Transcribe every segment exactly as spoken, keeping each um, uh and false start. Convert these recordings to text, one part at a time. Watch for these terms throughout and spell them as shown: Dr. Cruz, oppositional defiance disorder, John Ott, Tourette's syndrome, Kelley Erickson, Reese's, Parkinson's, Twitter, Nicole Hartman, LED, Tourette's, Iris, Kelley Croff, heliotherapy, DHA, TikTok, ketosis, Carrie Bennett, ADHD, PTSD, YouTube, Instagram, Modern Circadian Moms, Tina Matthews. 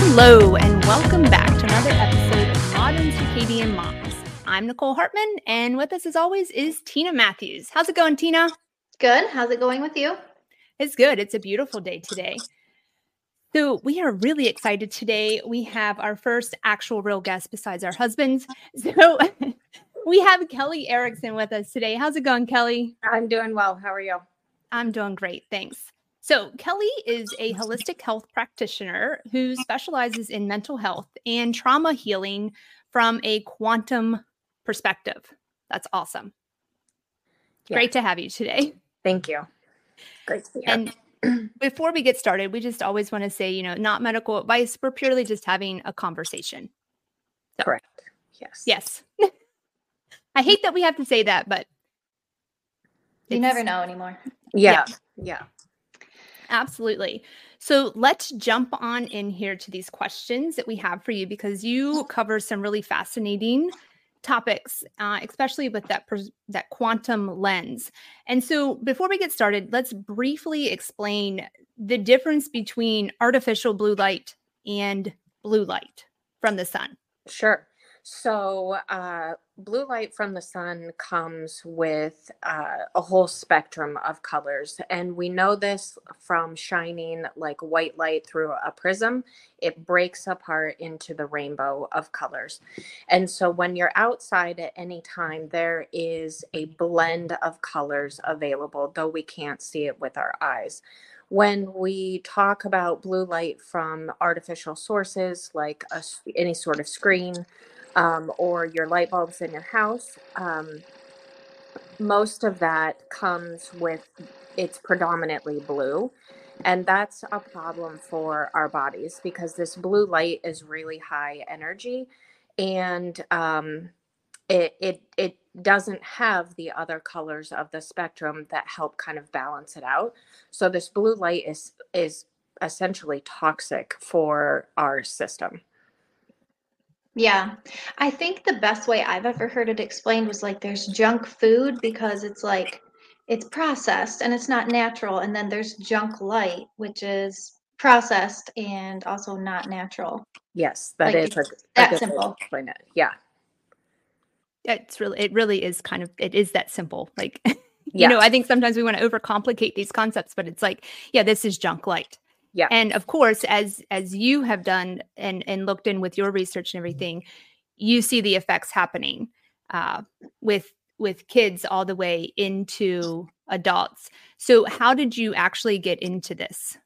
Hello and welcome back to another episode of Modern Circadian Moms. I'm Nicole Hartman, and with us as always is Tina Matthews. How's it going, Tina? Good. How's it going with you? It's good. It's a beautiful day today. So we are really excited today. We have our first actual real guest besides our husbands. So we have Kelley Erickson with us today. How's it going, Kelley? I'm doing well. How are you? I'm doing great. Thanks. So Kelley is a holistic health practitioner who specializes in mental health and trauma healing from a quantum perspective. That's awesome. Yeah. Great to have you today. Thank you. Great to be here. And before we get started, we just always want to say, you know, not medical advice. We're purely just having a conversation. So, correct. Yes. Yes. I hate that we have to say that, but you never know anymore. Yeah. Yeah. Yeah. Absolutely. So let's jump on in here to these questions that we have for you, because you cover some really fascinating topics, uh, especially with that pers- that quantum lens. And so before we get started, let's briefly explain the difference between artificial blue light and blue light from the sun. Sure. So uh, blue light from the sun comes with uh, a whole spectrum of colors. And we know this from shining like white light through a prism. It breaks apart into the rainbow of colors. And so when you're outside at any time, there is a blend of colors available, though we can't see it with our eyes. When we talk about blue light from artificial sources, like a, any sort of screen, Um, or your light bulbs in your house, um, most of that comes with, it's predominantly blue. And that's a problem for our bodies, because this blue light is really high energy, and um, it, it, it doesn't have the other colors of the spectrum that help kind of balance it out. So this blue light is, is essentially toxic for our system. Yeah, I think the best way I've ever heard it explained was like there's junk food because it's like it's processed and it's not natural. And then there's junk light, which is processed and also not natural. Yes, that like is a, that a simple. Explain it. Yeah. It's really, it really is kind of, it is that simple. Like, you yeah. know, I think sometimes we want to overcomplicate these concepts, but it's like, yeah, this is junk light. Yeah. And of course, as as you have done and, and looked in with your research and everything, you see the effects happening uh, with with kids all the way into adults. So how did you actually get into this?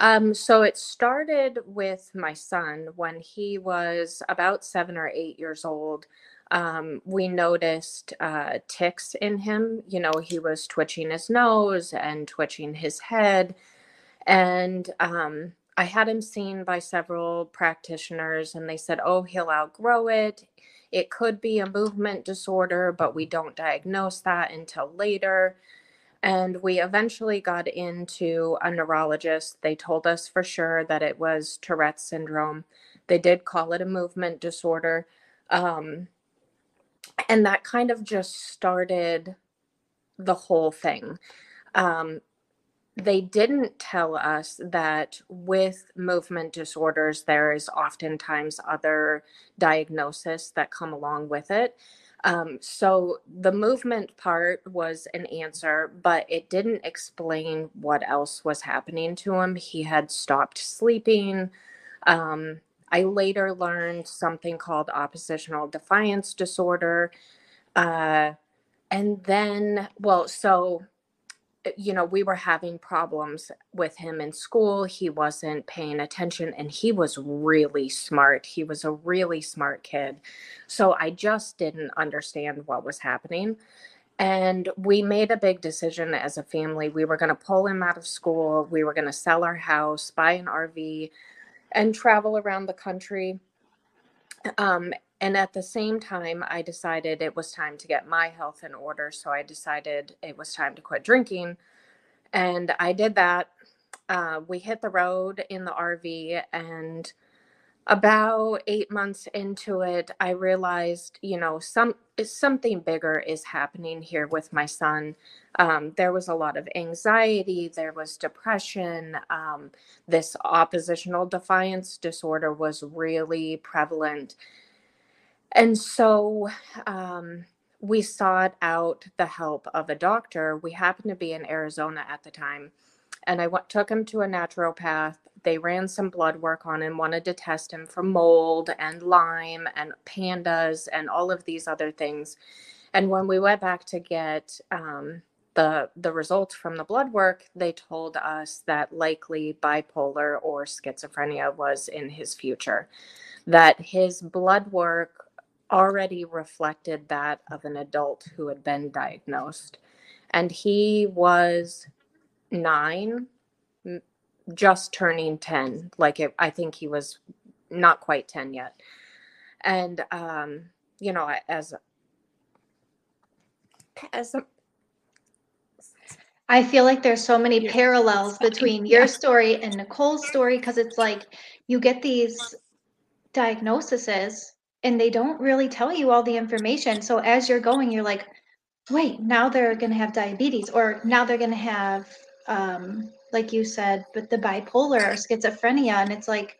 Um, so it started with my son when he was about seven or eight years old. Um, we noticed uh, tics in him. You know, he was twitching his nose and twitching his head. And um, I had him seen by several practitioners, and they said, oh, he'll outgrow it. It could be a movement disorder, but we don't diagnose that until later. And we eventually got into a neurologist. They told us for sure that it was Tourette's syndrome. They did call it a movement disorder. Um, and that kind of just started the whole thing. Um, they didn't tell us that with movement disorders, there is oftentimes other diagnoses that come along with it. Um, so the movement part was an answer, but it didn't explain what else was happening to him. He had stopped sleeping. Um, I later learned something called oppositional defiance disorder. Uh, and then, well, so, you know, we were having problems with him in school. He wasn't paying attention, and he was really smart. He was a really smart kid. So I just didn't understand what was happening. And we made a big decision as a family. We were going to pull him out of school. We were going to sell our house, buy an R V, and travel around the country. Um, and at the same time, I decided it was time to get my health in order. So I decided it was time to quit drinking. And I did that. Uh, we hit the road in the R V, and about eight months into it, I realized, you know, some something bigger is happening here with my son. Um, there was a lot of anxiety. There was depression. Um, this oppositional defiance disorder was really prevalent. And so um, we sought out the help of a doctor. We happened to be in Arizona at the time. And I went, took him to a naturopath. They ran some blood work on him, wanted to test him for mold and Lyme and pandas and all of these other things. And when we went back to get um, the, the results from the blood work, they told us that likely bipolar or schizophrenia was in his future, that his blood work already reflected that of an adult who had been diagnosed. And he was nine, just turning ten. Like it, I think he was not quite ten yet. And, um, you know, as, as a, I feel like there's so many parallels between your story and Nicole's story. 'Cause it's like, you get these diagnoses and they don't really tell you all the information. So as you're going, you're like, wait, now they're going to have diabetes, or now they're going to have, um, like you said, but the bipolar or schizophrenia. And it's like,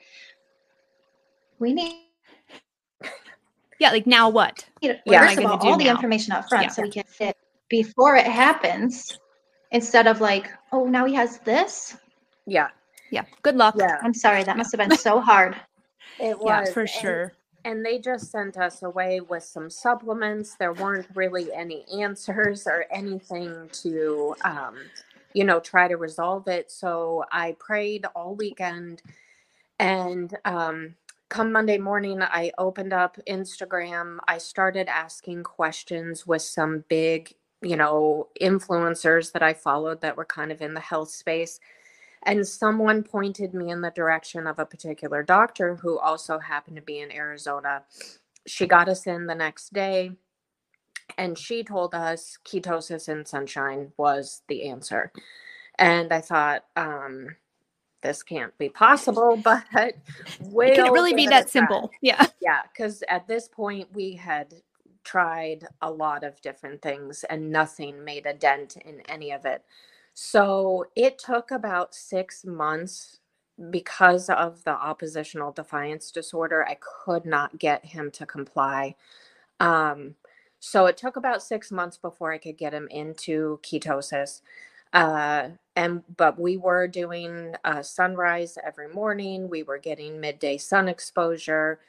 we need. Yeah. Like now what? You know, yeah, first of all, all the information up front, yeah. So we can fit before it happens, instead of like, oh, now he has this. Yeah. Yeah. Good luck. Yeah. I'm sorry. That must've been so hard. It was. Yeah, for sure. And, and they just sent us away with some supplements. There weren't really any answers or anything to, um, you know, try to resolve it. So I prayed all weekend, and um, come Monday morning, I opened up Instagram. I started asking questions with some big, you know, influencers that I followed that were kind of in the health space. And someone pointed me in the direction of a particular doctor who also happened to be in Arizona. She got us in the next day. And she told us ketosis and sunshine was the answer. And I thought, um, this can't be possible, but we'll it can't really be that simple. Yeah. Yeah. 'Cause at this point we had tried a lot of different things and nothing made a dent in any of it. So it took about six months because of the oppositional defiance disorder. I could not get him to comply. Um, So it took about six months before I could get him into ketosis. Uh, and but we were doing uh, sunrise every morning. We were getting midday sun exposure.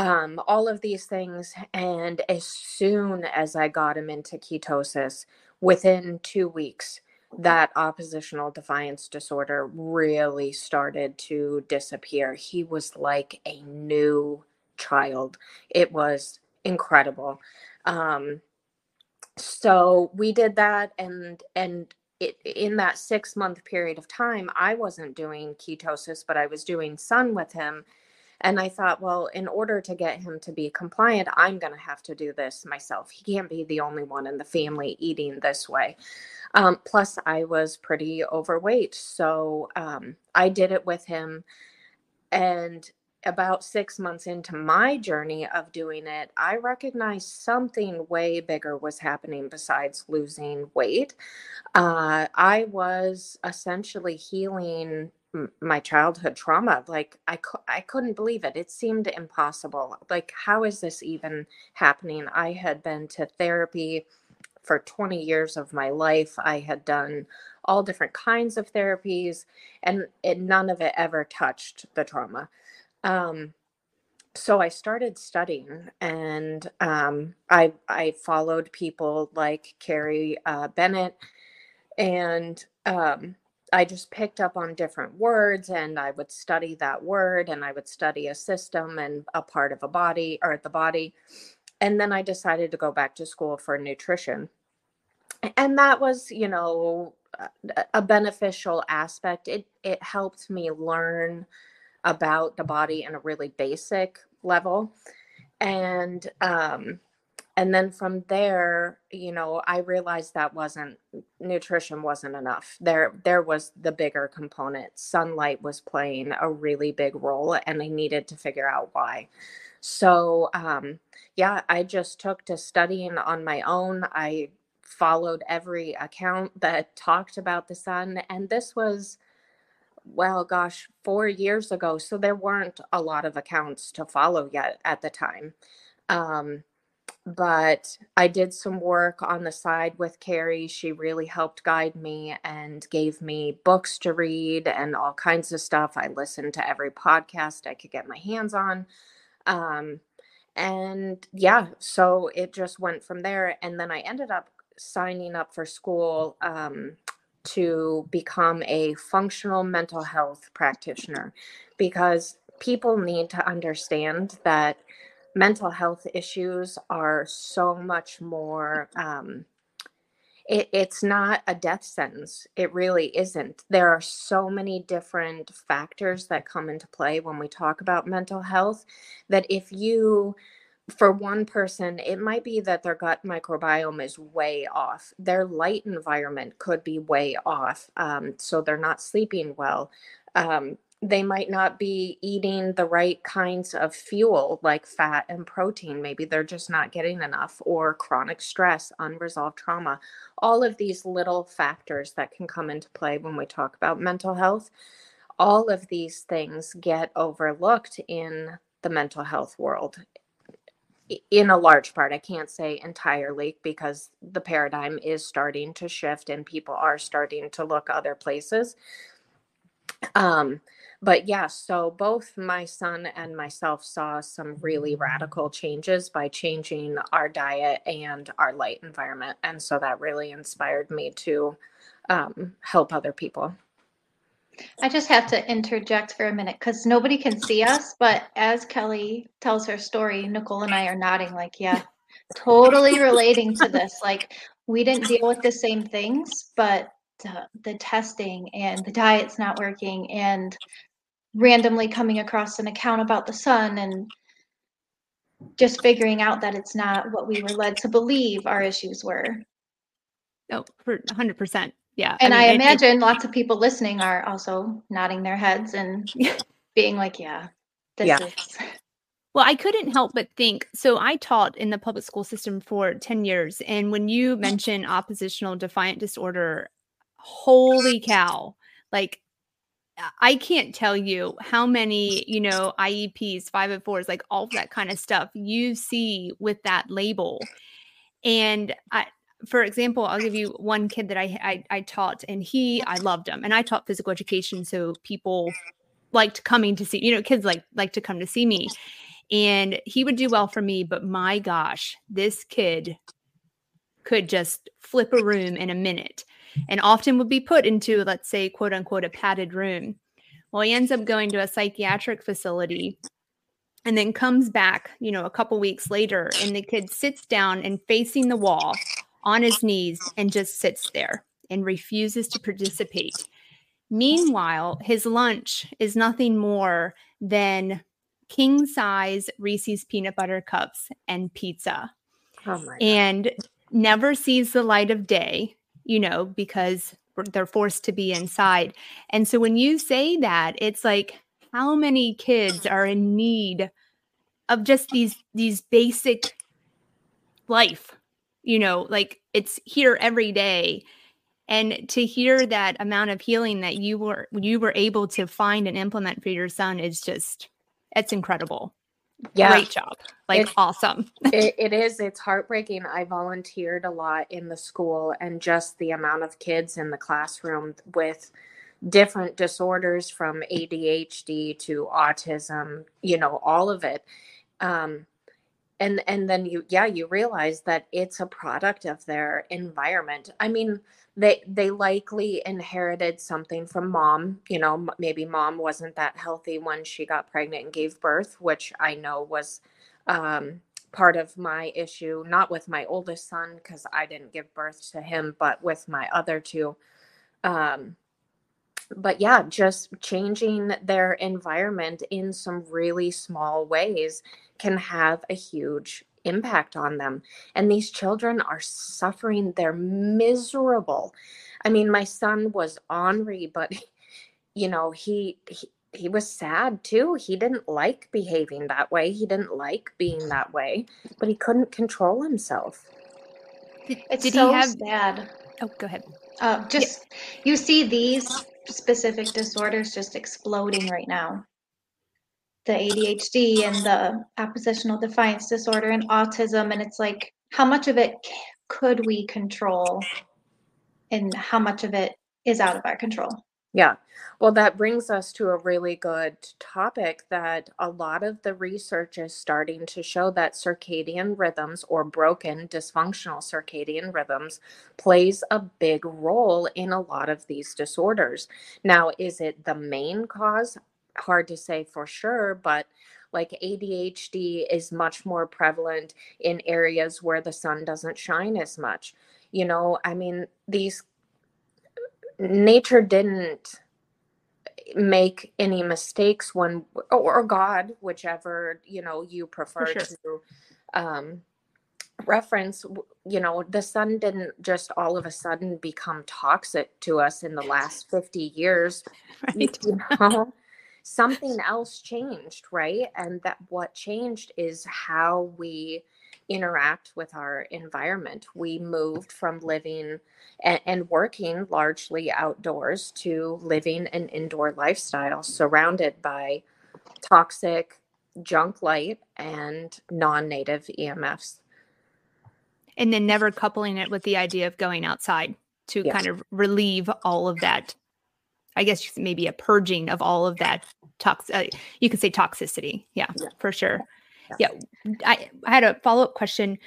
um, all of these things. And as soon as I got him into ketosis, within two weeks, that oppositional defiance disorder really started to disappear. He was like a new child. It was incredible. Um, so we did that. And, and it, in that six month period of time, I wasn't doing ketosis, but I was doing sun with him. And I thought, well, in order to get him to be compliant, I'm going to have to do this myself. He can't be the only one in the family eating this way. Um, plus, I was pretty overweight. So um, I did it with him. And about six months into my journey of doing it, I recognized something way bigger was happening besides losing weight. Uh, I was essentially healing my childhood trauma. Like I, cu- I couldn't believe it. It seemed impossible. Like, how is this even happening? I had been to therapy for twenty years of my life. I had done all different kinds of therapies, and it, none of it ever touched the trauma. Um, so I started studying, and um, I, I followed people like Carrie uh, Bennett, and um, I just picked up on different words, and I would study that word, and I would study a system and a part of a body or the body. And then I decided to go back to school for nutrition. And that was, you know, a beneficial aspect. It, it helped me learn about the body in a really basic level. And, um, And then from there, you know, I realized that wasn't, nutrition wasn't enough. There, there was the bigger component. Sunlight was playing a really big role, and I needed to figure out why. So, um, yeah, I just took to studying on my own. I followed every account that talked about the sun. And this was, well, gosh, four years ago. So there weren't a lot of accounts to follow yet at the time. Um, But I did some work on the side with Carrie. She really helped guide me and gave me books to read and all kinds of stuff. I listened to every podcast I could get my hands on. Um, and yeah, so it just went from there. And then I ended up signing up for school um, to become a functional mental health practitioner, because people need to understand that mental health issues are so much more, um, it, it's not a death sentence. It really isn't. There are so many different factors that come into play when we talk about mental health, that if you, for one person, it might be that their gut microbiome is way off. Their light environment could be way off. Um, so they're not sleeping well. Um, They might not be eating the right kinds of fuel, like fat and protein. Maybe they're just not getting enough, or chronic stress, unresolved trauma, all of these little factors that can come into play when we talk about mental health. All of these things get overlooked in the mental health world in a large part. I can't say entirely, because the paradigm is starting to shift and people are starting to look other places. Um, But yeah, so both my son and myself saw some really radical changes by changing our diet and our light environment. And so that really inspired me to um, help other people. I just have to interject for a minute, because nobody can see us, but as Kelley tells her story, Nicole and I are nodding like, yeah, totally relating to this. Like, we didn't deal with the same things, but uh, the testing and the diet's not working, and randomly coming across an account about the sun and just figuring out that it's not what we were led to believe our issues were. Oh, for one hundred percent. Yeah. And I, mean, I imagine it, lots of people listening are also nodding their heads and being like, yeah, this yeah. is. Well, I couldn't help but think, so I taught in the public school system for ten years. And when you mention oppositional defiant disorder, holy cow. Like, I can't tell you how many, you know, I E Ps, five and fours, like all of that kind of stuff you see with that label. And I, for example, I'll give you one kid that I, I, I taught, and he, I loved him, and I taught physical education. So people liked coming to see, you know, kids like, like to come to see me. And he would do well for me, but my gosh, this kid could just flip a room in a minute and often would be put into, let's say, quote unquote, a padded room. Well, he ends up going to a psychiatric facility and then comes back, you know, a couple weeks later, and the kid sits down and facing the wall on his knees and just sits there and refuses to participate. Meanwhile, his lunch is nothing more than king-size Reese's peanut butter cups and pizza. Oh my God. And never sees the light of day, you know, because they're forced to be inside. And so when you say that, it's like, how many kids are in need of just these, these basic life, you know, like it's here every day. And to hear that amount of healing that you were, you were able to find and implement for your son is just, it's incredible. Yeah. Great job. Like it, awesome. it, it is. It's heartbreaking. I volunteered a lot in the school, and just the amount of kids in the classroom with different disorders from A D H D to autism, you know, all of it. Um, and, and then you, yeah, you realize that it's a product of their environment. I mean, they, they likely inherited something from mom, you know, maybe mom wasn't that healthy when she got pregnant and gave birth, which I know was, um, part of my issue, not with my oldest son, because I didn't give birth to him, but with my other two. Um, But yeah, just changing their environment in some really small ways can have a huge impact on them. And these children are suffering. They're miserable. I mean, my son was ornery, but you know, he, he, he was sad too. He didn't like behaving that way. He didn't like being that way, but he couldn't control himself. Did, it's did so he have sad. Oh, go ahead. Uh, just, yeah. You see these specific disorders just exploding right now. The A D H D and the oppositional defiance disorder and autism. And it's like, how much of it c- could we control and how much of it is out of our control? Yeah. Well, that brings us to a really good topic that a lot of the research is starting to show that circadian rhythms or broken dysfunctional circadian rhythms plays a big role in a lot of these disorders. Now, is it the main cause? Hard to say for sure, but like A D H D is much more prevalent in areas where the sun doesn't shine as much. You know, I mean, these nature didn't make any mistakes when, or God, whichever, you know, you prefer sure. to um, reference, you know, the sun didn't just all of a sudden become toxic to us in the last fifty years. Right. You know, something else changed, right? And that what changed is how we interact with our environment. We moved from living and, and working largely outdoors to living an indoor lifestyle surrounded by toxic junk light and non-native E M Fs. And then never coupling it with the idea of going outside to yeah. kind of relieve all of that. I guess maybe a purging of all of that. Tox- uh, you could say toxicity. Yeah, yeah. for sure. Yeah. I, I had a follow-up question.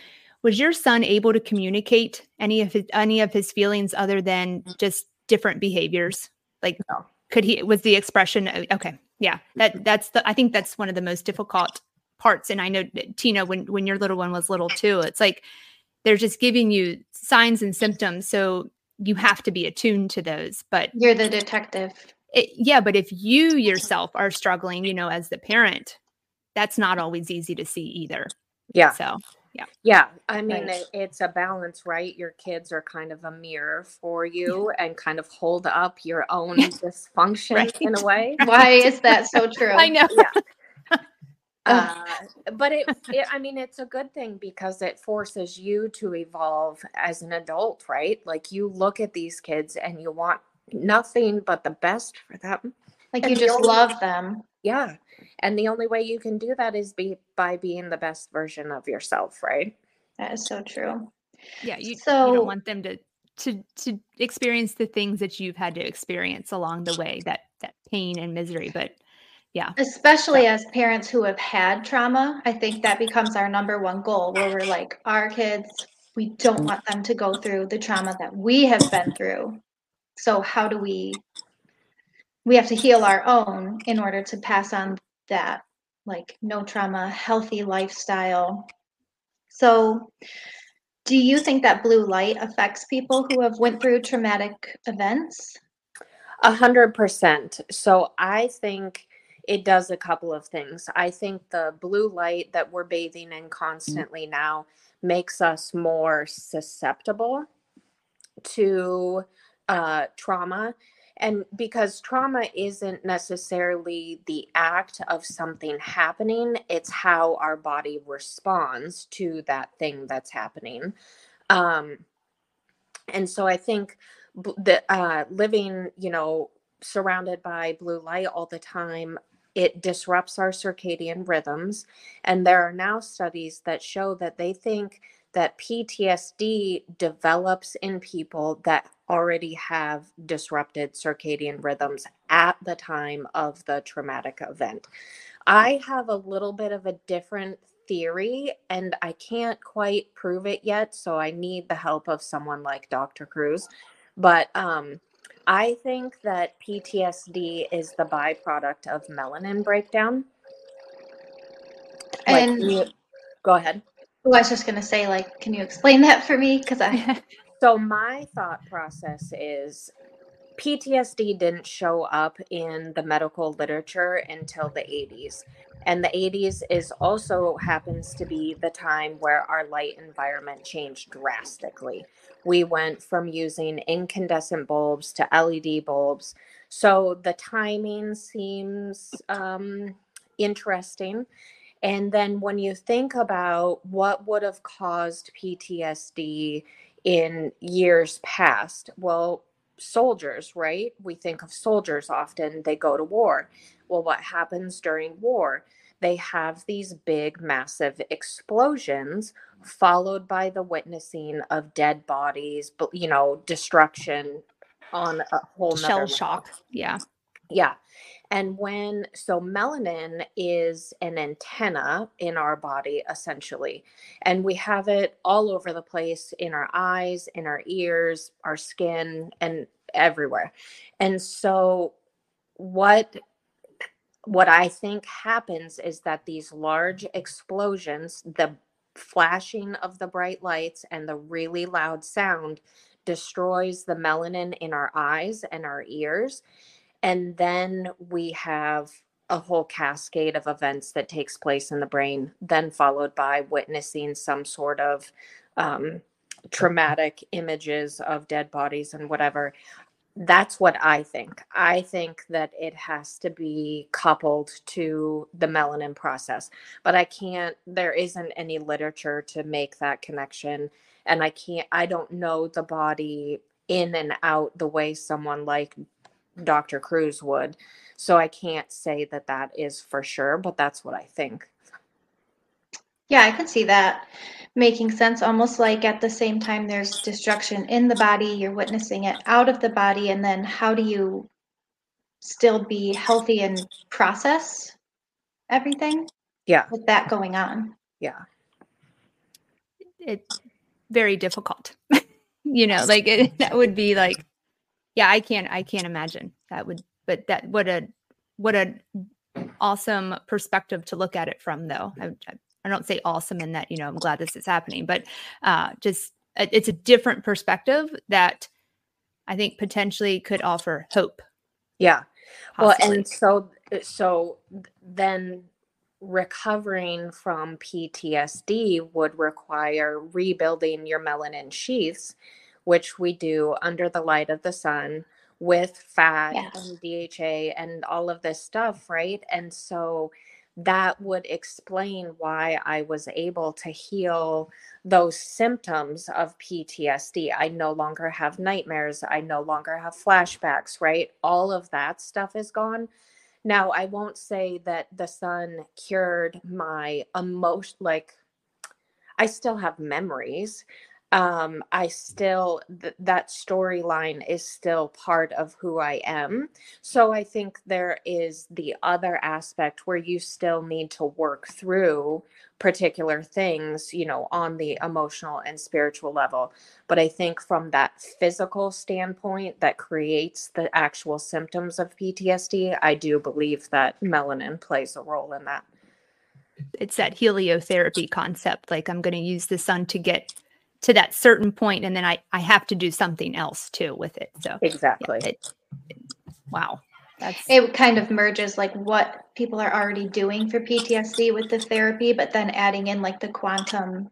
Was your son able to communicate any of his, any of his feelings other than just different behaviors? Like no. could he, was the expression, okay. Yeah. That that's the, I think that's one of the most difficult parts. And I know Tina, when, when your little one was little too, it's like, they're just giving you signs and symptoms. So you have to be attuned to those, but you're the detective. It, yeah. But if you yourself are struggling, you know, as the parent, that's not always easy to see either. Yeah. So, yeah. Yeah. I mean, it, it's a balance, right? Your kids are kind of a mirror for you and kind of hold up your own dysfunction right. in a way. Why is that so true? I know. Yeah. uh, but it, it, I mean, it's a good thing because it forces you to evolve as an adult, right? Like you look at these kids and you want nothing but the best for them. Like and you just love them. Yeah. And the only way you can do that is be by being the best version of yourself, right? That is so true. Yeah. You, so, you don't want them to, to, to experience the things that you've had to experience along the way, that, that pain and misery, but Yeah. Especially so. As parents who have had trauma, I think that becomes our number one goal, where we're like, our kids, we don't want them to go through the trauma that we have been through. So how do we, we have to heal our own in order to pass on that, like, no trauma, healthy lifestyle. So do you think that blue light affects people who have went through traumatic events? A hundred percent. So I think it does a couple of things. I think the blue light that we're bathing in constantly now makes us more susceptible to uh, trauma. And because trauma isn't necessarily the act of something happening, it's how our body responds to that thing that's happening. Um, and so I think the uh, living, you know, surrounded by blue light all the time, it disrupts our circadian rhythms. And there are now studies that show that they think that P T S D develops in people that already have disrupted circadian rhythms at the time of the traumatic event. I have a little bit of a different theory, and I can't quite prove it yet, so I need the help of someone like Doctor Cruz. But um, I think that P T S D is the byproduct of melanin breakdown. Like, and you, go ahead. Well, I was just going to say, like, can you explain that for me? Because I... So my thought process is P T S D didn't show up in the medical literature until the eighties. And the eighties is also happens to be the time where our light environment changed drastically. We went from using incandescent bulbs to L E D bulbs. So the timing seems um, interesting. And then when you think about what would have caused P T S D in years past, well, soldiers, right? We think of soldiers often, they go to war. Well, what happens during war? They have these big, massive explosions followed by the witnessing of dead bodies, you know, destruction on a whole nother level. Shell shock. Yeah. Yeah. And when, so melanin is an antenna in our body, essentially, and we have it all over the place, in our eyes, in our ears, our skin, and everywhere. And so what, what I think happens is that these large explosions, the flashing of the bright lights and the really loud sound, destroys the melanin in our eyes and our ears. And then we have a whole cascade of events that takes place in the brain, then followed by witnessing some sort of um, traumatic images of dead bodies and whatever. That's what I think. I think that it has to be coupled to the melanin process, but I can't, there isn't any literature to make that connection. And I can't, I don't know the body in and out the way someone like Doctor Cruz would. So I can't say that that is for sure, but that's what I think. Yeah, I could see that making sense. Almost like at the same time, there's destruction in the body, you're witnessing it out of the body. And then how do you still be healthy and process everything? Yeah. With that going on. Yeah. It's very difficult. You know, like it, that would be like, yeah, I can't, I can't imagine that would, but that, what a, what an awesome perspective to look at it from though. I, I don't say awesome in that, you know, I'm glad this is happening, but uh, just, it's a different perspective that I think potentially could offer hope. Yeah. Possibly. Well, and so, so then recovering from P T S D would require rebuilding your melanin sheaths, which we do under the light of the sun with fat yeah. and D H A and all of this stuff, right? And so that would explain why I was able to heal those symptoms of P T S D. I no longer have nightmares. I no longer have flashbacks, right? All of that stuff is gone. Now, I won't say that the sun cured my emotion, like I still have memories. um, I still, th- that storyline is still part of who I am. So I think there is the other aspect where you still need to work through particular things, you know, on the emotional and spiritual level. But I think from that physical standpoint that creates the actual symptoms of P T S D, I do believe that melanin plays a role in that. It's that heliotherapy concept. Like, I'm going to use the sun to get to that certain point, and then I, I have to do something else too with it. So exactly. Yeah, it, it, wow. That's... It kind of merges like what people are already doing for P T S D with the therapy, but then adding in like the quantum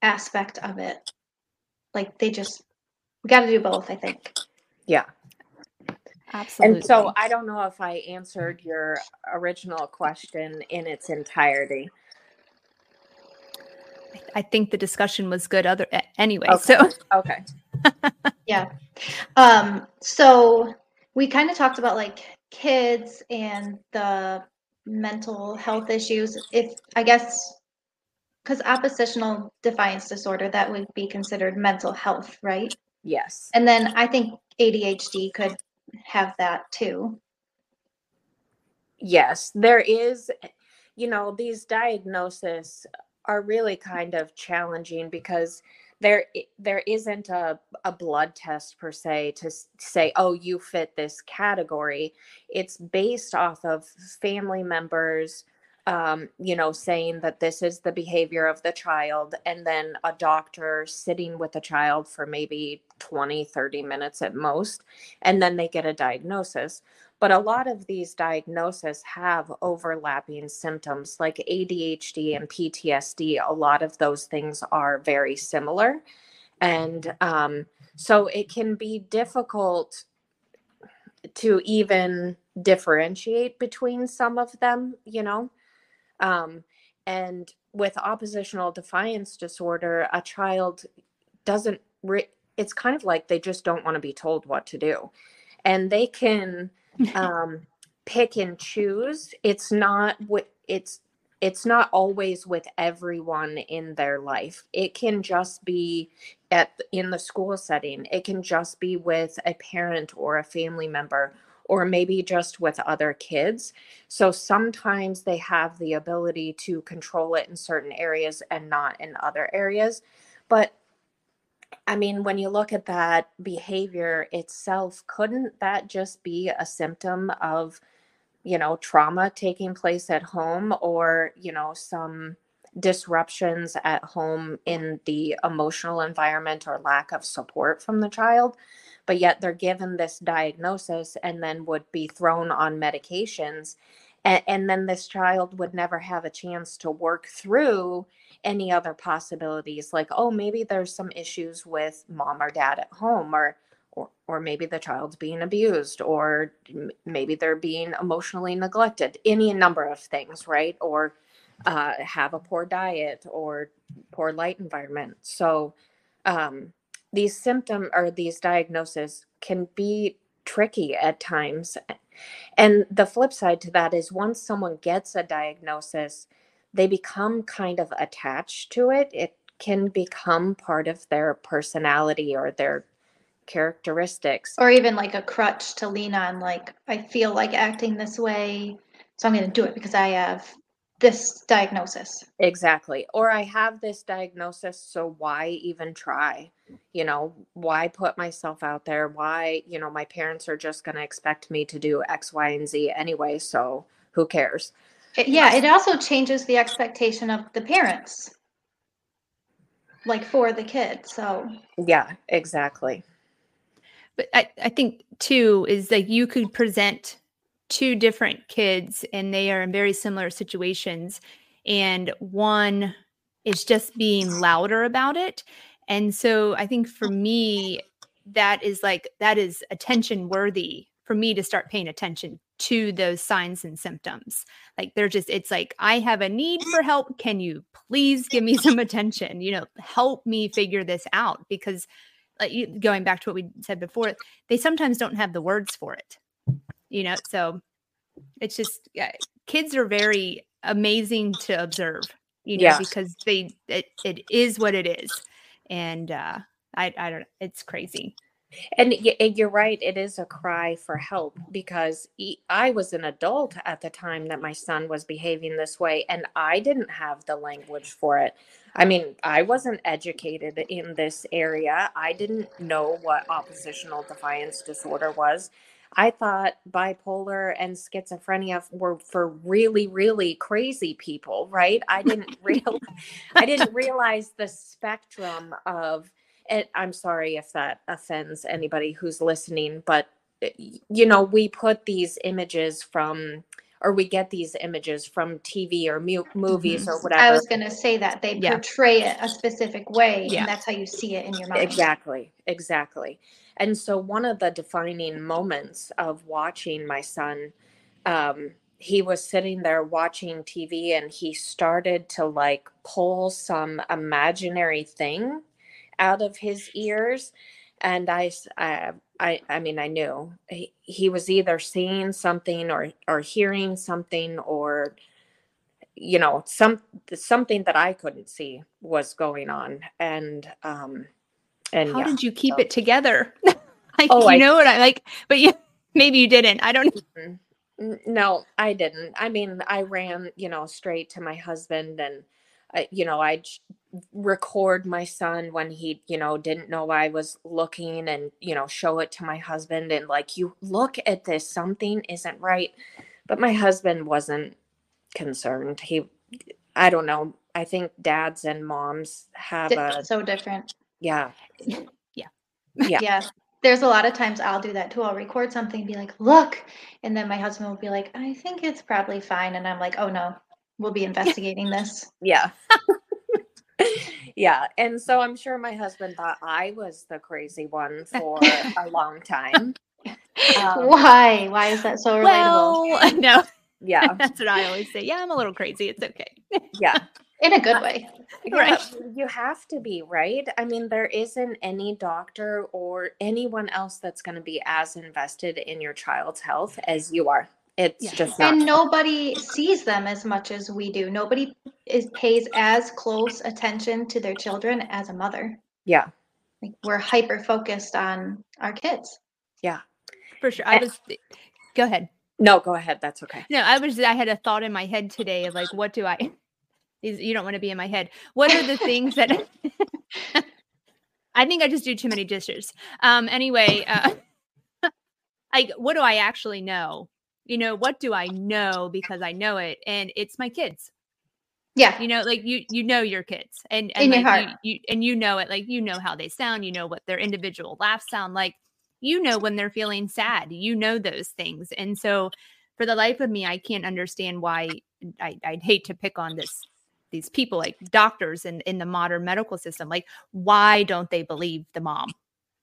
aspect of it. Like they just, we got to do both, I think. Yeah. Absolutely. And so I don't know if I answered your original question in its entirety. I think the discussion was good other anyway. Okay. So okay. Yeah. Um, so we kind of talked about like kids and the mental health issues. If I guess because oppositional defiance disorder, that would be considered mental health, right? Yes. And then I think A D H D could have that too. Yes, there is, you know, these diagnoses are really kind of challenging because there there isn't a, a blood test per se to say, oh, you fit this category. It's based off of family members, um, you know, saying that this is the behavior of the child, and then a doctor sitting with the child for maybe twenty, thirty minutes at most, and then they get a diagnosis. But a lot of these diagnoses have overlapping symptoms like A D H D and P T S D. A lot of those things are very similar. And um, so it can be difficult to even differentiate between some of them, you know. Um, and with oppositional defiance disorder, a child doesn't, re- it's kind of like they just don't want to be told what to do. And they can... um, pick and choose. It's not what it's, it's not always with everyone in their life. It can just be at, in the school setting. It can just be with a parent or a family member, or maybe just with other kids. So sometimes they have the ability to control it in certain areas and not in other areas. But I mean, when you look at that behavior itself, couldn't that just be a symptom of, you know, trauma taking place at home, or, you know, some disruptions at home in the emotional environment or lack of support from the child? But yet they're given this diagnosis and then would be thrown on medications. And, and then this child would never have a chance to work through any other possibilities, like, oh, maybe there's some issues with mom or dad at home, or, or, or maybe the child's being abused, or maybe they're being emotionally neglected, any number of things, right? Or uh, have a poor diet or poor light environment. So um, these symptoms or these diagnoses can be tricky at times. And the flip side to that is once someone gets a diagnosis, they become kind of attached to it. It can become part of their personality or their characteristics. Or even like a crutch to lean on. Like, I feel like acting this way, so I'm going to do it because I have this diagnosis. Exactly. Or I have this diagnosis, so why even try? You know, why put myself out there? Why, you know, my parents are just going to expect me to do X, Y, and Z anyway, so who cares? It, yeah, it also changes the expectation of the parents, like for the kid. So yeah, exactly. But I, I think too is that you could present two different kids and they are in very similar situations, and one is just being louder about it. And so I think for me, that is like, that is attention worthy for me to start paying attention to those signs and symptoms. Like they're just, it's like, I have a need for help. Can you please give me some attention? You know, help me figure this out, because like you, going back to what we said before, they sometimes don't have the words for it, you know? So it's just, yeah, kids are very amazing to observe, you know, yeah. because they, it, it is what it is. And uh, I, I don't, it's crazy. And you're right. It is a cry for help, because I was an adult at the time that my son was behaving this way, and I didn't have the language for it. I mean, I wasn't educated in this area. I didn't know what oppositional defiance disorder was. I thought bipolar and schizophrenia were for really, really crazy people, right? I didn't real, I didn't realize the spectrum of. And I'm sorry if that offends anybody who's listening, but, you know, we put these images from, or we get these images from T V or mu- movies mm-hmm. or whatever. I was going to say that they yeah. portray it a specific way, yeah. and that's how you see it in your mind. Exactly, exactly. And so one of the defining moments of watching my son, um, he was sitting there watching T V, and he started to like pull some imaginary thing out of his ears. And I, I, I, I mean, I knew he, he was either seeing something or, or hearing something, or, you know, some, something that I couldn't see was going on. And, um, and how yeah, did you keep so. it together? like, oh, you I, know what I like, but yeah, maybe you didn't, I don't know. No, I didn't. I mean, I ran, you know, straight to my husband, and, uh, you know, I record my son when he, you know, didn't know I was looking, and, you know, show it to my husband, and like, you look at this, something isn't right. But my husband wasn't concerned. He, I don't know. I think dads and moms have a, so different. Yeah. Yeah. Yeah. Yeah. There's a lot of times I'll do that too. I'll record something and be like, look. And then my husband will be like, I think it's probably fine. And I'm like, oh no, we'll be investigating this. Yeah. Yeah. And so I'm sure my husband thought I was the crazy one for a long time. Um, Why? Why is that so relatable? Well, no. Yeah. That's what I always say. Yeah, I'm a little crazy. It's okay. Yeah. In a good way. Yeah, right. You have to be, right? I mean, there isn't any doctor or anyone else that's going to be as invested in your child's health as you are. It's yeah. just not. And nobody sees them as much as we do. Nobody is pays as close attention to their children as a mother. Yeah. Like, we're hyper focused on our kids. Yeah. For sure. I was Go ahead. No, go ahead. That's okay. No, I was I had a thought in my head today of like, what do I is you don't want to be in my head. What are the things that I think I just do too many dishes. Um anyway, uh like what do I actually know? You know, what do I know? Because I know it, and it's my kids. Yeah. You know, like you, you know, your kids and, and, like your you, you, and you know it, like, you know how they sound, you know what their individual laughs sound like, you know, when they're feeling sad, you know, those things. And so for the life of me, I can't understand why I, I'd hate to pick on this, these people like doctors in, in the modern medical system. Like, why don't they believe the mom,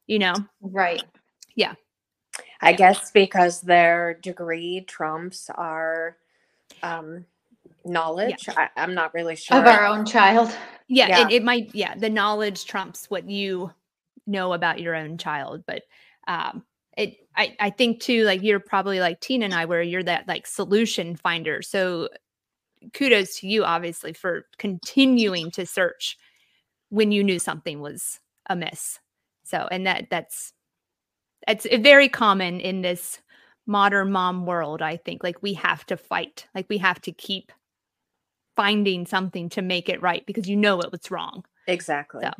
you know? Right. Yeah. I guess because their degree trumps our um, knowledge. Yeah. I, I'm not really sure. Of our own child. Yeah, yeah. It, it might. Yeah. The knowledge trumps what you know about your own child. But um, it, I, I think too, like you're probably like Tina and I, where you're that like solution finder. So kudos to you, obviously, for continuing to search when you knew something was amiss. So, and that that's, it's very common in this modern mom world, I think. Like, we have to fight. Like, we have to keep finding something to make it right, because you know it was wrong. Exactly. So.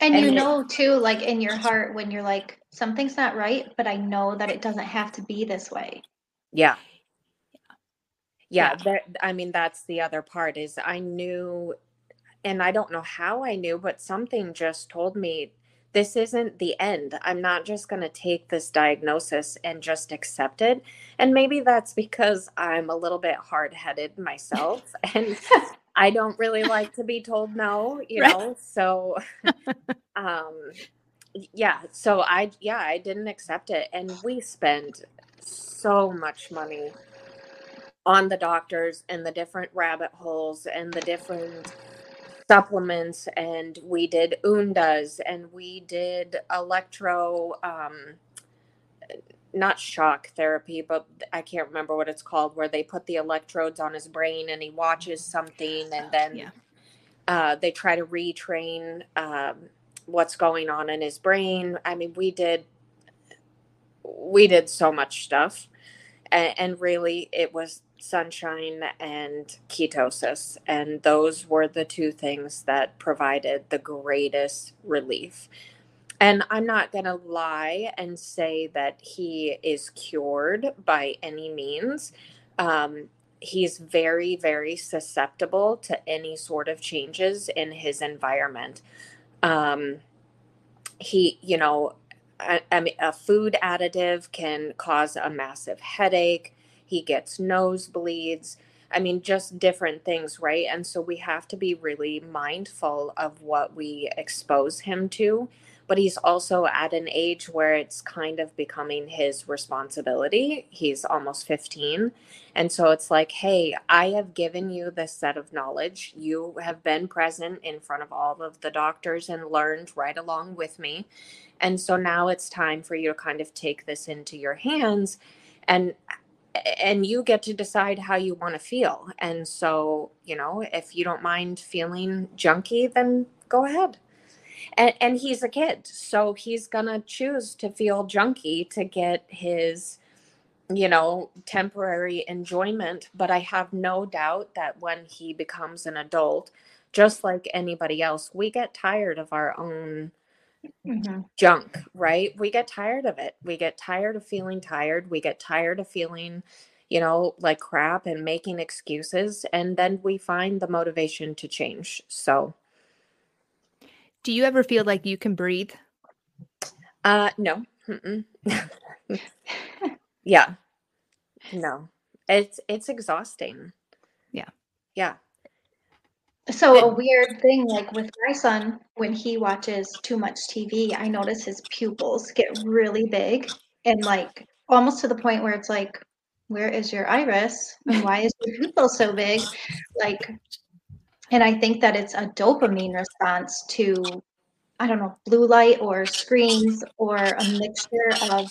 And, and you know, too, like in your heart when you're like, something's not right, but I know that it doesn't have to be this way. Yeah. Yeah. yeah. There, I mean, that's the other part is I knew, and I don't know how I knew, but something just told me, this isn't the end. I'm not just going to take this diagnosis and just accept it. And maybe that's because I'm a little bit hard-headed myself, and I don't really like to be told no, you right. know? So, um, yeah. So I, yeah, I didn't accept it. And we spend so much money on the doctors and the different rabbit holes and the different supplements, and we did U N D As, and we did electro, um, not shock therapy, but I can't remember what it's called, where they put the electrodes on his brain and he watches something, and then yeah. uh, they try to retrain um, what's going on in his brain. I mean, we did, we did so much stuff, and, and really it was sunshine and ketosis. And those were the two things that provided the greatest relief. And I'm not going to lie and say that he is cured by any means. Um, he's very, very susceptible to any sort of changes in his environment. Um, he, you know, I, I mean, a food additive can cause a massive headache. He gets nosebleeds. I mean, just different things, right? And so we have to be really mindful of what we expose him to. But he's also at an age where it's kind of becoming his responsibility. He's almost fifteen. And so it's like, hey, I have given you this set of knowledge. You have been present in front of all of the doctors and learned right along with me. And so now it's time for you to kind of take this into your hands, and and you get to decide how you want to feel. And so, you know, if you don't mind feeling junky, then go ahead. And, and he's a kid, so he's going to choose to feel junky to get his, you know, temporary enjoyment. But I have no doubt that when he becomes an adult, just like anybody else, we get tired of our own mm-hmm. junk, right? We get tired of it. We get tired of feeling tired. We get tired of feeling, you know, like crap and making excuses. And then we find the motivation to change. So. Do you ever feel like you can breathe? Uh, no. yeah. No. It's it's exhausting. Yeah. Yeah. So a weird thing, like with my son, when he watches too much T V, I notice his pupils get really big and like almost to the point where it's like, where is your iris? And why is your pupil so big? Like, and I think that it's a dopamine response to, I don't know, blue light or screens or a mixture of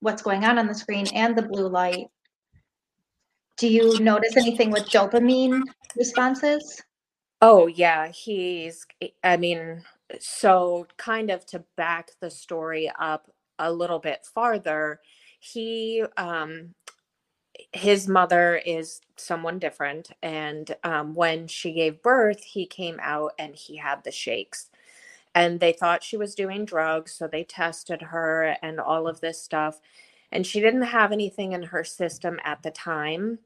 what's going on on the screen and the blue light. Do you notice anything with dopamine responses? Oh, yeah. He's, I mean, so kind of to back the story up a little bit farther, he, um, his mother is someone different. And um, when she gave birth, he came out and he had the shakes. And they thought she was doing drugs. So they tested her and all of this stuff. And she didn't have anything in her system at the time.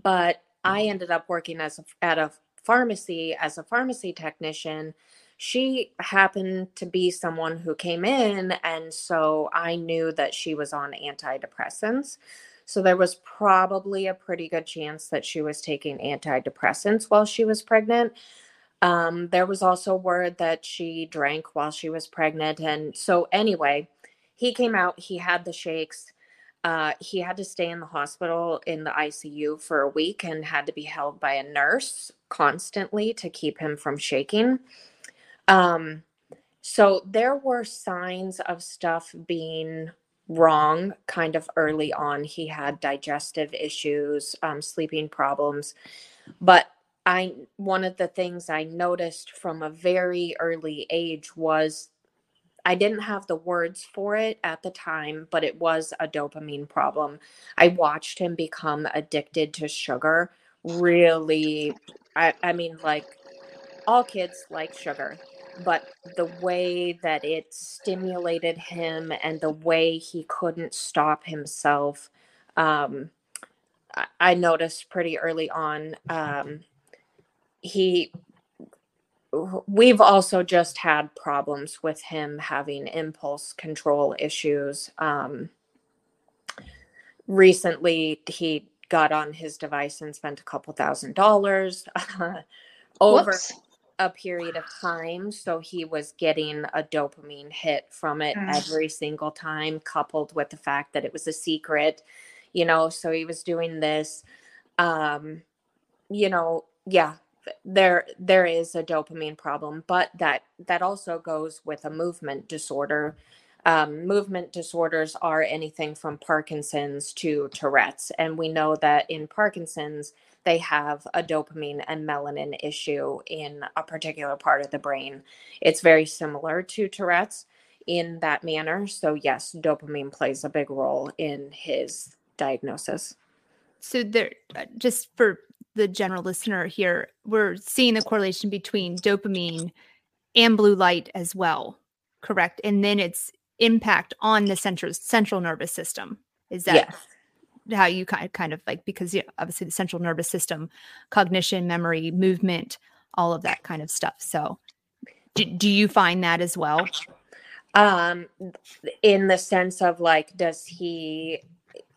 But I ended up working as a, at a pharmacy as a pharmacy technician. She happened to be someone who came in. And so I knew that she was on antidepressants. So there was probably a pretty good chance that she was taking antidepressants while she was pregnant. Um, there was also word that she drank while she was pregnant. And so anyway, he came out, he had the shakes. Uh, he had to stay in the hospital in the I C U for a week and had to be held by a nurse constantly to keep him from shaking. Um, so there were signs of stuff being wrong kind of early on. He had digestive issues, um, sleeping problems. But I, one of the things I noticed from a very early age was, I didn't have the words for it at the time, but it was a dopamine problem. I watched him become addicted to sugar. Really, I, I mean, like all kids like sugar. But the way that it stimulated him and the way he couldn't stop himself, um, I noticed pretty early on. Um, he, we've also just had problems with him having impulse control issues. Um, recently, he got on his device and spent a couple thousand dollars over. Whoops. A period of time. So he was getting a dopamine hit from it mm. every single time, coupled with the fact that it was a secret, you know, so he was doing this, um, you know, yeah, there, there is a dopamine problem, but that, that also goes with a movement disorder. Um, movement disorders are anything from Parkinson's to Tourette's. And we know that in Parkinson's, they have a dopamine and melanin issue in a particular part of the brain. It's very similar to Tourette's in that manner. So yes, dopamine plays a big role in his diagnosis. So there, just for the general listener here, we're seeing a correlation between dopamine and blue light as well, correct? And then its impact on the central, central nervous system. Is that yes. how you kind kind of like, because you know, obviously the central nervous system, cognition, memory, movement, all of that kind of stuff. So do, do you find that as well? Um, in the sense of like, does he,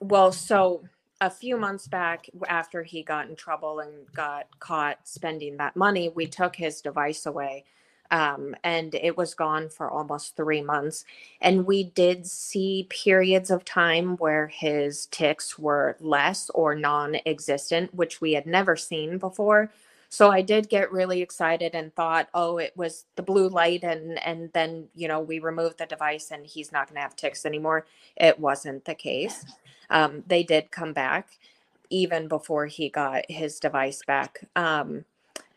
well, so a few months back after he got in trouble and got caught spending that money, we took his device away. Um, and it was gone for almost three months. And we did see periods of time where his tics were less or non-existent, which we had never seen before. So I did get really excited and thought, oh, it was the blue light. And, and then, you know, we removed the device and he's not going to have tics anymore. It wasn't the case. Um, they did come back even before he got his device back. Um,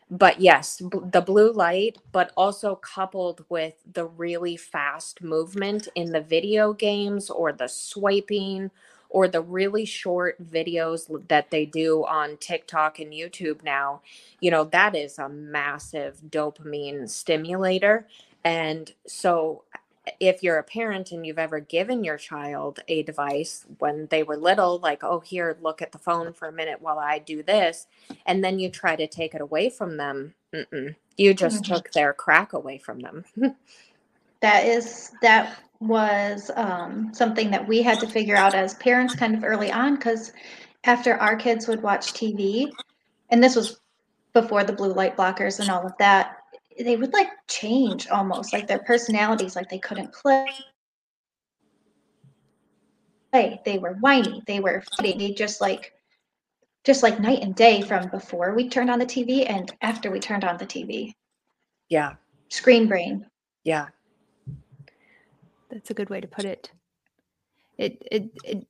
But yes, b- the blue light, but also coupled with the really fast movement in the video games or the swiping or the really short videos that they do on TikTok and YouTube now, you know, that is a massive dopamine stimulator. And so if you're a parent and you've ever given your child a device when they were little, like, oh, here, look at the phone for a minute while I do this. And then you try to take it away from them. Mm-mm. You just mm-hmm. took their crack away from them. That is, that was um, something that we had to figure out as parents kind of early on, because after our kids would watch T V, and this was before the blue light blockers and all of that, they would like change almost like their personalities, like they couldn't play. They were whiny. They were fighting. They just like, just like night and day from before we turned on the T V and after we turned on the T V. Yeah. Screen brain. Yeah. That's a good way to put it. It, it, it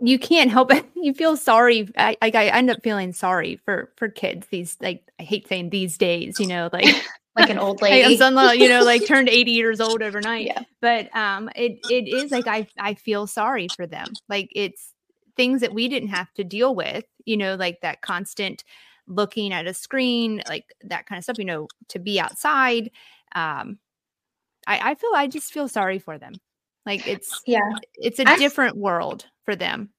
you can't help it. You feel sorry. I, I I end up feeling sorry for, for kids. These, like, I hate saying these days, you know, like, like an old lady, I'm suddenly, you know, like turned eighty years old overnight. Yeah. But, um, it, it is like, I, I feel sorry for them. Like it's things that we didn't have to deal with, you know, like that constant looking at a screen, like that kind of stuff, you know, to be outside. Um, I, I feel, I just feel sorry for them. Like it's, yeah, it's a I, different world for them.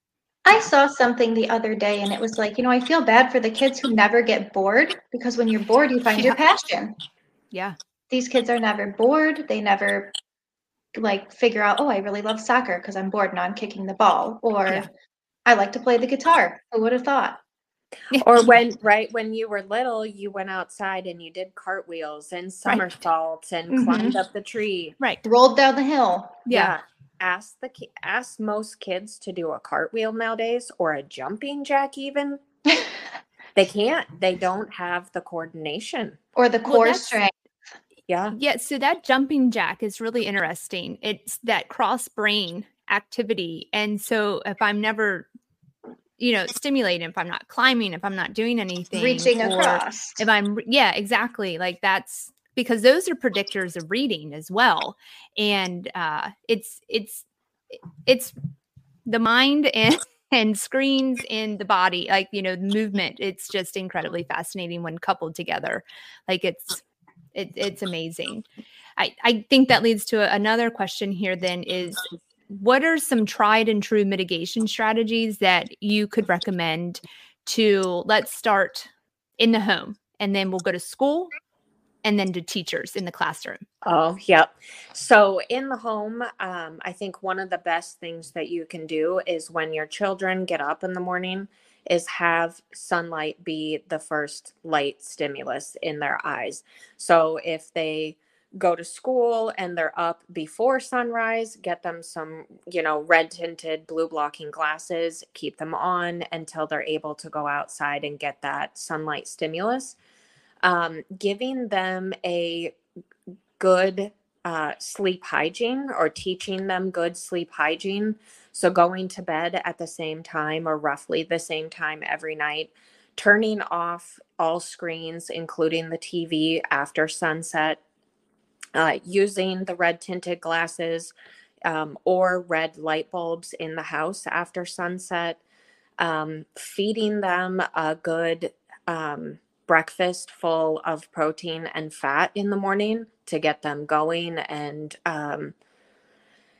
I saw something the other day and it was like, you know, I feel bad for the kids who never get bored, because when you're bored, you find yeah. your passion. Yeah. These kids are never bored. They never like figure out, oh, I really love soccer because I'm bored now, I'm kicking the ball, or yeah. I like to play the guitar. Who would have thought? Or when, right, when you were little, you went outside and you did cartwheels and somersaults right. and mm-hmm. climbed up the tree. Right. Rolled down the hill. Yeah. yeah. Ask the ask most kids to do a cartwheel nowadays, or a jumping jack even. They can't. They don't have the coordination. Or the core well, strength. Yeah. Yeah. So that jumping jack is really interesting. It's that cross-brain activity. And so if I'm never... you know, stimulating, if I'm not climbing, if I'm not doing anything, reaching across, if I'm, yeah, exactly. Like that's because those are predictors of reading as well. And, uh, it's, it's, it's the mind and, and screens in the body, like, you know, movement, it's just incredibly fascinating when coupled together. Like it's, it, it's amazing. I, I think that leads to another question here then is, what are some tried and true mitigation strategies that you could recommend to, let's start in the home and then we'll go to school and then to teachers in the classroom? Oh, yep. So in the home, um, I think one of the best things that you can do is when your children get up in the morning is have sunlight be the first light stimulus in their eyes. So if they go to school and they're up before sunrise, get them some, you know, red tinted blue blocking glasses, keep them on until they're able to go outside and get that sunlight stimulus. Um, giving them a good uh, sleep hygiene, or teaching them good sleep hygiene. So going to bed at the same time or roughly the same time every night, turning off all screens, including the T V after sunset, uh, using the red tinted glasses um, or red light bulbs in the house after sunset, um, feeding them a good um, breakfast full of protein and fat in the morning to get them going and um,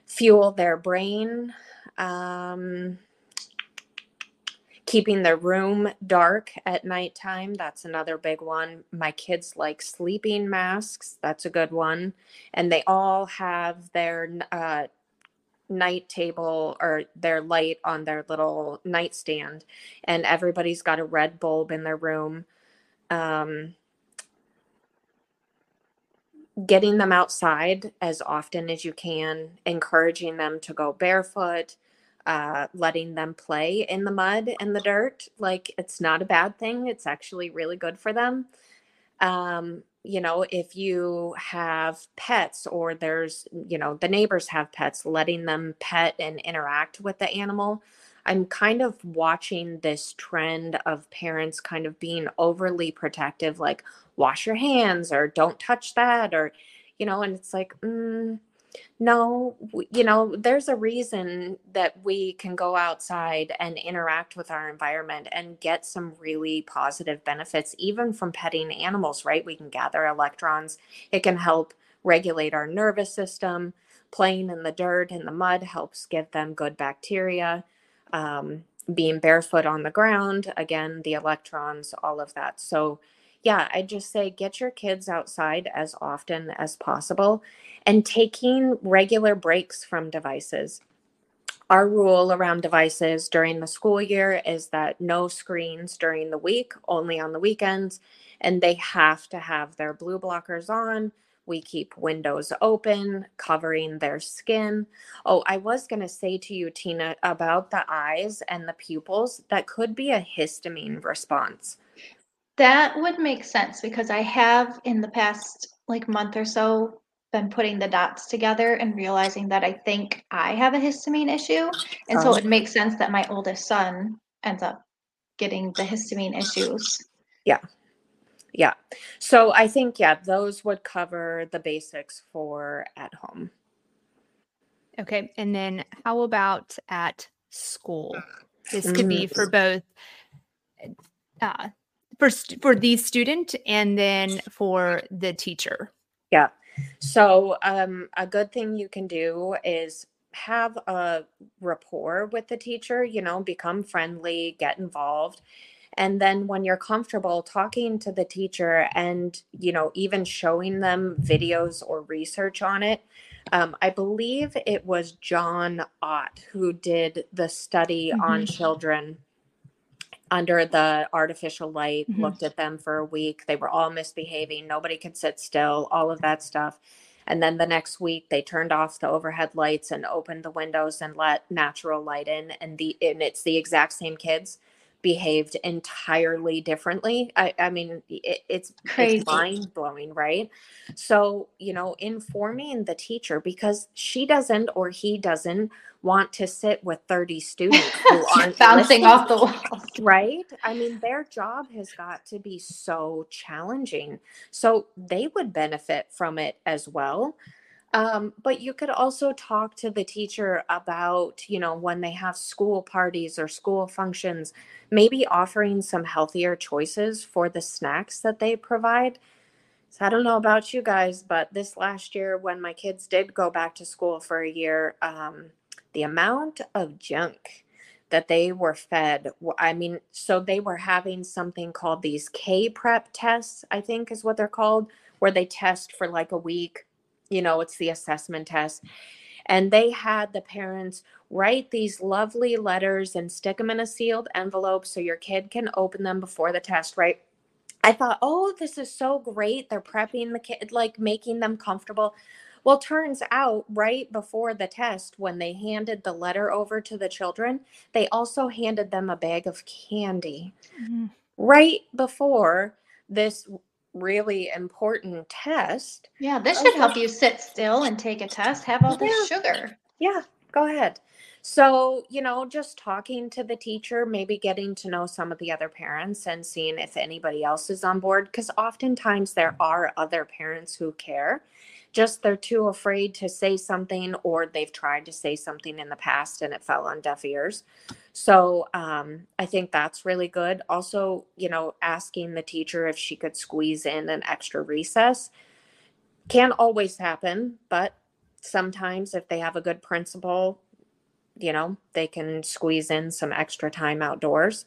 fuel their brain, um, keeping the room dark at nighttime. That's another big one. My kids like sleeping masks. That's a good one. And they all have their uh, night table or their light on their little nightstand. And everybody's got a red bulb in their room. Um, getting them outside as often as you can, encouraging them to go barefoot, uh, letting them play in the mud and the dirt. Like, it's not a bad thing. It's actually really good for them. Um, you know, if you have pets or there's, you know, the neighbors have pets, letting them pet and interact with the animal. I'm kind of watching this trend of parents kind of being overly protective, like wash your hands or don't touch that or, you know, and it's like, mm, no, you know, there's a reason that we can go outside and interact with our environment and get some really positive benefits, even from petting animals, right? We can gather electrons. It can help regulate our nervous system. Playing in the dirt and the mud helps give them good bacteria. Um, being barefoot on the ground, again, the electrons, all of that. So yeah, I just say get your kids outside as often as possible and taking regular breaks from devices. Our rule around devices during the school year is that no screens during the week, only on the weekends, and they have to have their blue blockers on. We keep windows open, covering their skin. Oh, I was going to say to you, Tina, about the eyes and the pupils, that could be a histamine response. That would make sense because I have in the past like month or so been putting the dots together and realizing that I think I have a histamine issue. And so um, it makes sense that my oldest son ends up getting the histamine issues. Yeah. Yeah. So I think, yeah, those would cover the basics for at home. Okay. And then how about at school? This could be for both, uh, for, st- for the student and then for the teacher. Yeah. So um, a good thing you can do is have a rapport with the teacher, you know, become friendly, get involved. And then when you're comfortable talking to the teacher and, you know, even showing them videos or research on it, um, I believe it was John Ott who did the study mm-hmm. on children under the artificial light, mm-hmm. looked at them for a week. They were all misbehaving. Nobody could sit still, all of that stuff. And then the next week they turned off the overhead lights and opened the windows and let natural light in. And the and it's the exact same kids. Behaved entirely differently. I, I mean, it, it's, it's mind-blowing, right? So, you know, informing the teacher because she doesn't or he doesn't want to sit with thirty students who aren't bouncing off the walls, right? I mean, their job has got to be so challenging. So they would benefit from it as well. Um, but you could also talk to the teacher about, you know, when they have school parties or school functions, maybe offering some healthier choices for the snacks that they provide. So I don't know about you guys, but this last year when my kids did go back to school for a year, um, the amount of junk that they were fed, I mean, so they were having something called these K-prep tests, I think is what they're called, where they test for like a week. You know, it's the assessment test. And they had the parents write these lovely letters and stick them in a sealed envelope so your kid can open them before the test, right? I thought, oh, this is so great. They're prepping the kid, like making them comfortable. Well, turns out right before the test, when they handed the letter over to the children, they also handed them a bag of candy mm-hmm. right before this really important test. Yeah, this should help you sit still and take a test. Have all this yeah. sugar. Yeah, go ahead. So, you know, just talking to the teacher, maybe getting to know some of the other parents and seeing if anybody else is on board, because oftentimes there are other parents who care. Just they're too afraid to say something, or they've tried to say something in the past and it fell on deaf ears. So um, I think that's really good. Also, you know, asking the teacher if she could squeeze in an extra recess can always happen, but sometimes if they have a good principal, you know, they can squeeze in some extra time outdoors.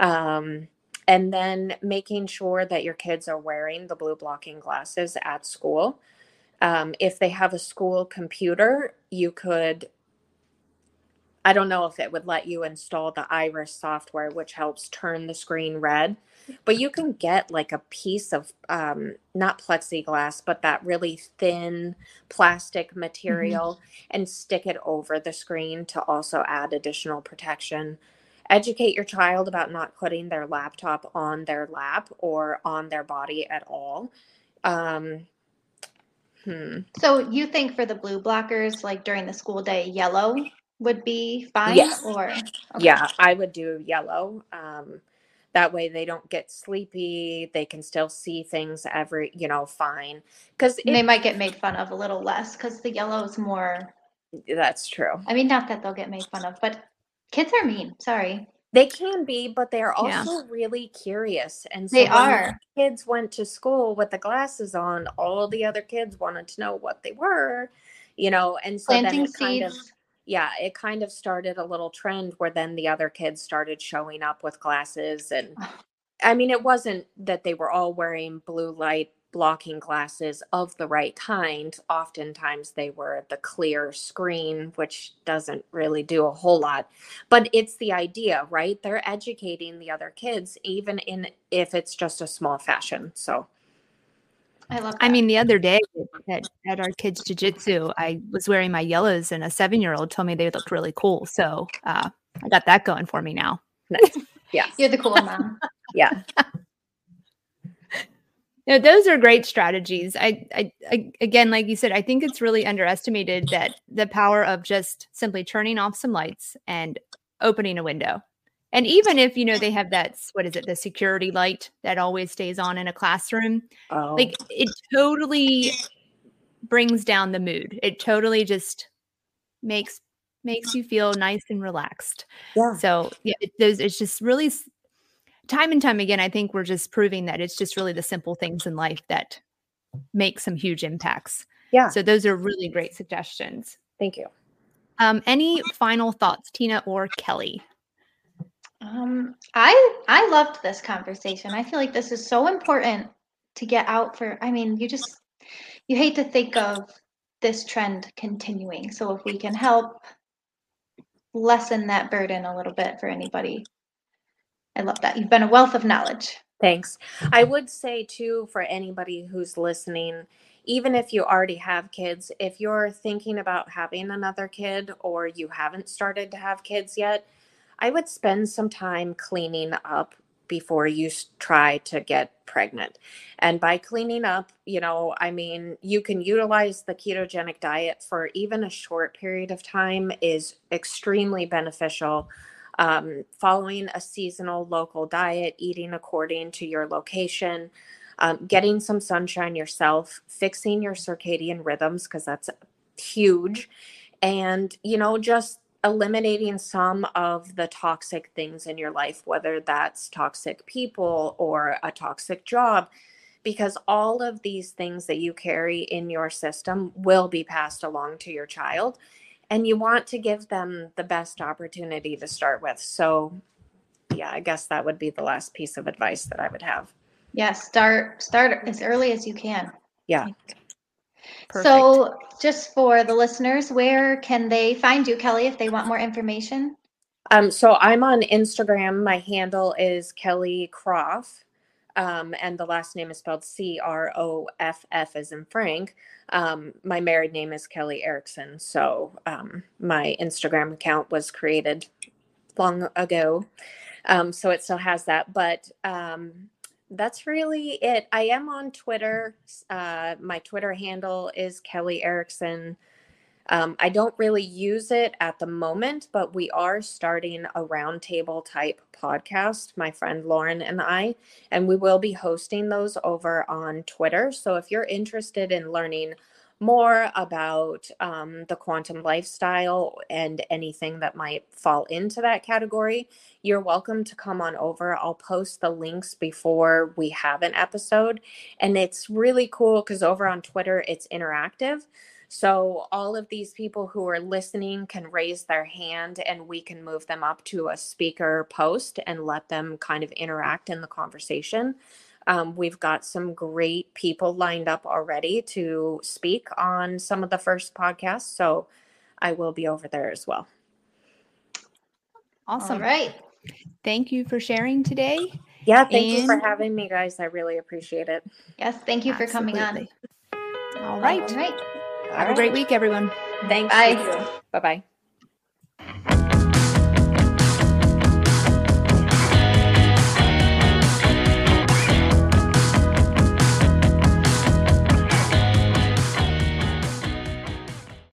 Um, and then making sure that your kids are wearing the blue blocking glasses at school. Um, if they have a school computer, you could, I don't know if it would let you install the Iris software, which helps turn the screen red, but you can get like a piece of, um, not plexiglass, but that really thin plastic material mm-hmm. and stick it over the screen to also add additional protection. Educate your child about not putting their laptop on their lap or on their body at all. Um, Hmm. So you think for the blue blockers, like during the school day, yellow would be fine? Yes. Or okay. Yeah, I would do yellow. Um, that way they don't get sleepy. They can still see things every, you know, fine. Because they might get made fun of a little less because the yellow is more. That's true. I mean, not that they'll get made fun of, but kids are mean. Sorry. They can be, but they're also yeah. really curious. And so they when are. The kids went to school with the glasses on, all the other kids wanted to know what they were, you know, and so planting then it kind seeds. Of, yeah, it kind of started a little trend where then the other kids started showing up with glasses. And I mean, it wasn't that they were all wearing blue light blocking glasses of the right kind. Oftentimes they were the clear screen, which doesn't really do a whole lot, but it's the idea, right? They're educating the other kids, even in if it's just a small fashion. So I love that. I mean, the other day at, at our kids' jiu-jitsu, I was wearing my yellows and a seven-year-old told me they looked really cool. So uh, I got that going for me now. Nice. Yeah. You're the cool mom. Yeah. No, those are great strategies. I, I, I, again, like you said, I think it's really underestimated that the power of just simply turning off some lights and opening a window. And even if, you know, they have that, what is it, the security light that always stays on in a classroom, oh. like it totally brings down the mood. It totally just makes, makes you feel nice and relaxed. Yeah. So yeah, it, those, it's just really time and time again, I think we're just proving that it's just really the simple things in life that make some huge impacts. Yeah. So those are really great suggestions. Thank you. Um, any final thoughts, Tina or Kelley? Um, I I loved this conversation. I feel like this is so important to get out for. I mean, you just you hate to think of this trend continuing. So if we can help lessen that burden a little bit for anybody. I love that. You've been a wealth of knowledge. Thanks. I would say, too, for anybody who's listening, even if you already have kids, if you're thinking about having another kid or you haven't started to have kids yet, I would spend some time cleaning up before you try to get pregnant. And by cleaning up, you know, I mean, you can utilize the ketogenic diet for even a short period of time is extremely beneficial. Um, following a seasonal local diet, eating according to your location, um, getting some sunshine yourself, fixing your circadian rhythms, because that's huge. And, you know, just eliminating some of the toxic things in your life, whether that's toxic people or a toxic job, because all of these things that you carry in your system will be passed along to your child. And you want to give them the best opportunity to start with. So, yeah, I guess that would be the last piece of advice that I would have. Yeah, start start as early as you can. Yeah. Perfect. So just for the listeners, where can they find you, Kelley, if they want more information? Um, so I'm on Instagram. My handle is Kelley Croff. Um, and the last name is spelled C R O F F as in Frank. Um, my married name is Kelley Erickson. So um, my Instagram account was created long ago. Um, so it still has that. But um, that's really it. I am on Twitter. Uh, my Twitter handle is Kelley Erickson. Um, I don't really use it at the moment, but we are starting a roundtable type podcast, my friend Lauren and I, and we will be hosting those over on Twitter. So if you're interested in learning more about um, the quantum lifestyle and anything that might fall into that category, you're welcome to come on over. I'll post the links before we have an episode. And it's really cool because over on Twitter, it's interactive. So all of these people who are listening can raise their hand and we can move them up to a speaker post and let them kind of interact in the conversation. Um, we've got some great people lined up already to speak on some of the first podcasts. So I will be over there as well. Awesome. All right. Thank you for sharing today. Yeah. Thank and... you for having me, guys. I really appreciate it. Yes. Thank you Absolutely. for coming on. All right. All right. Have a great week, everyone. Thanks. Bye. Bye-bye.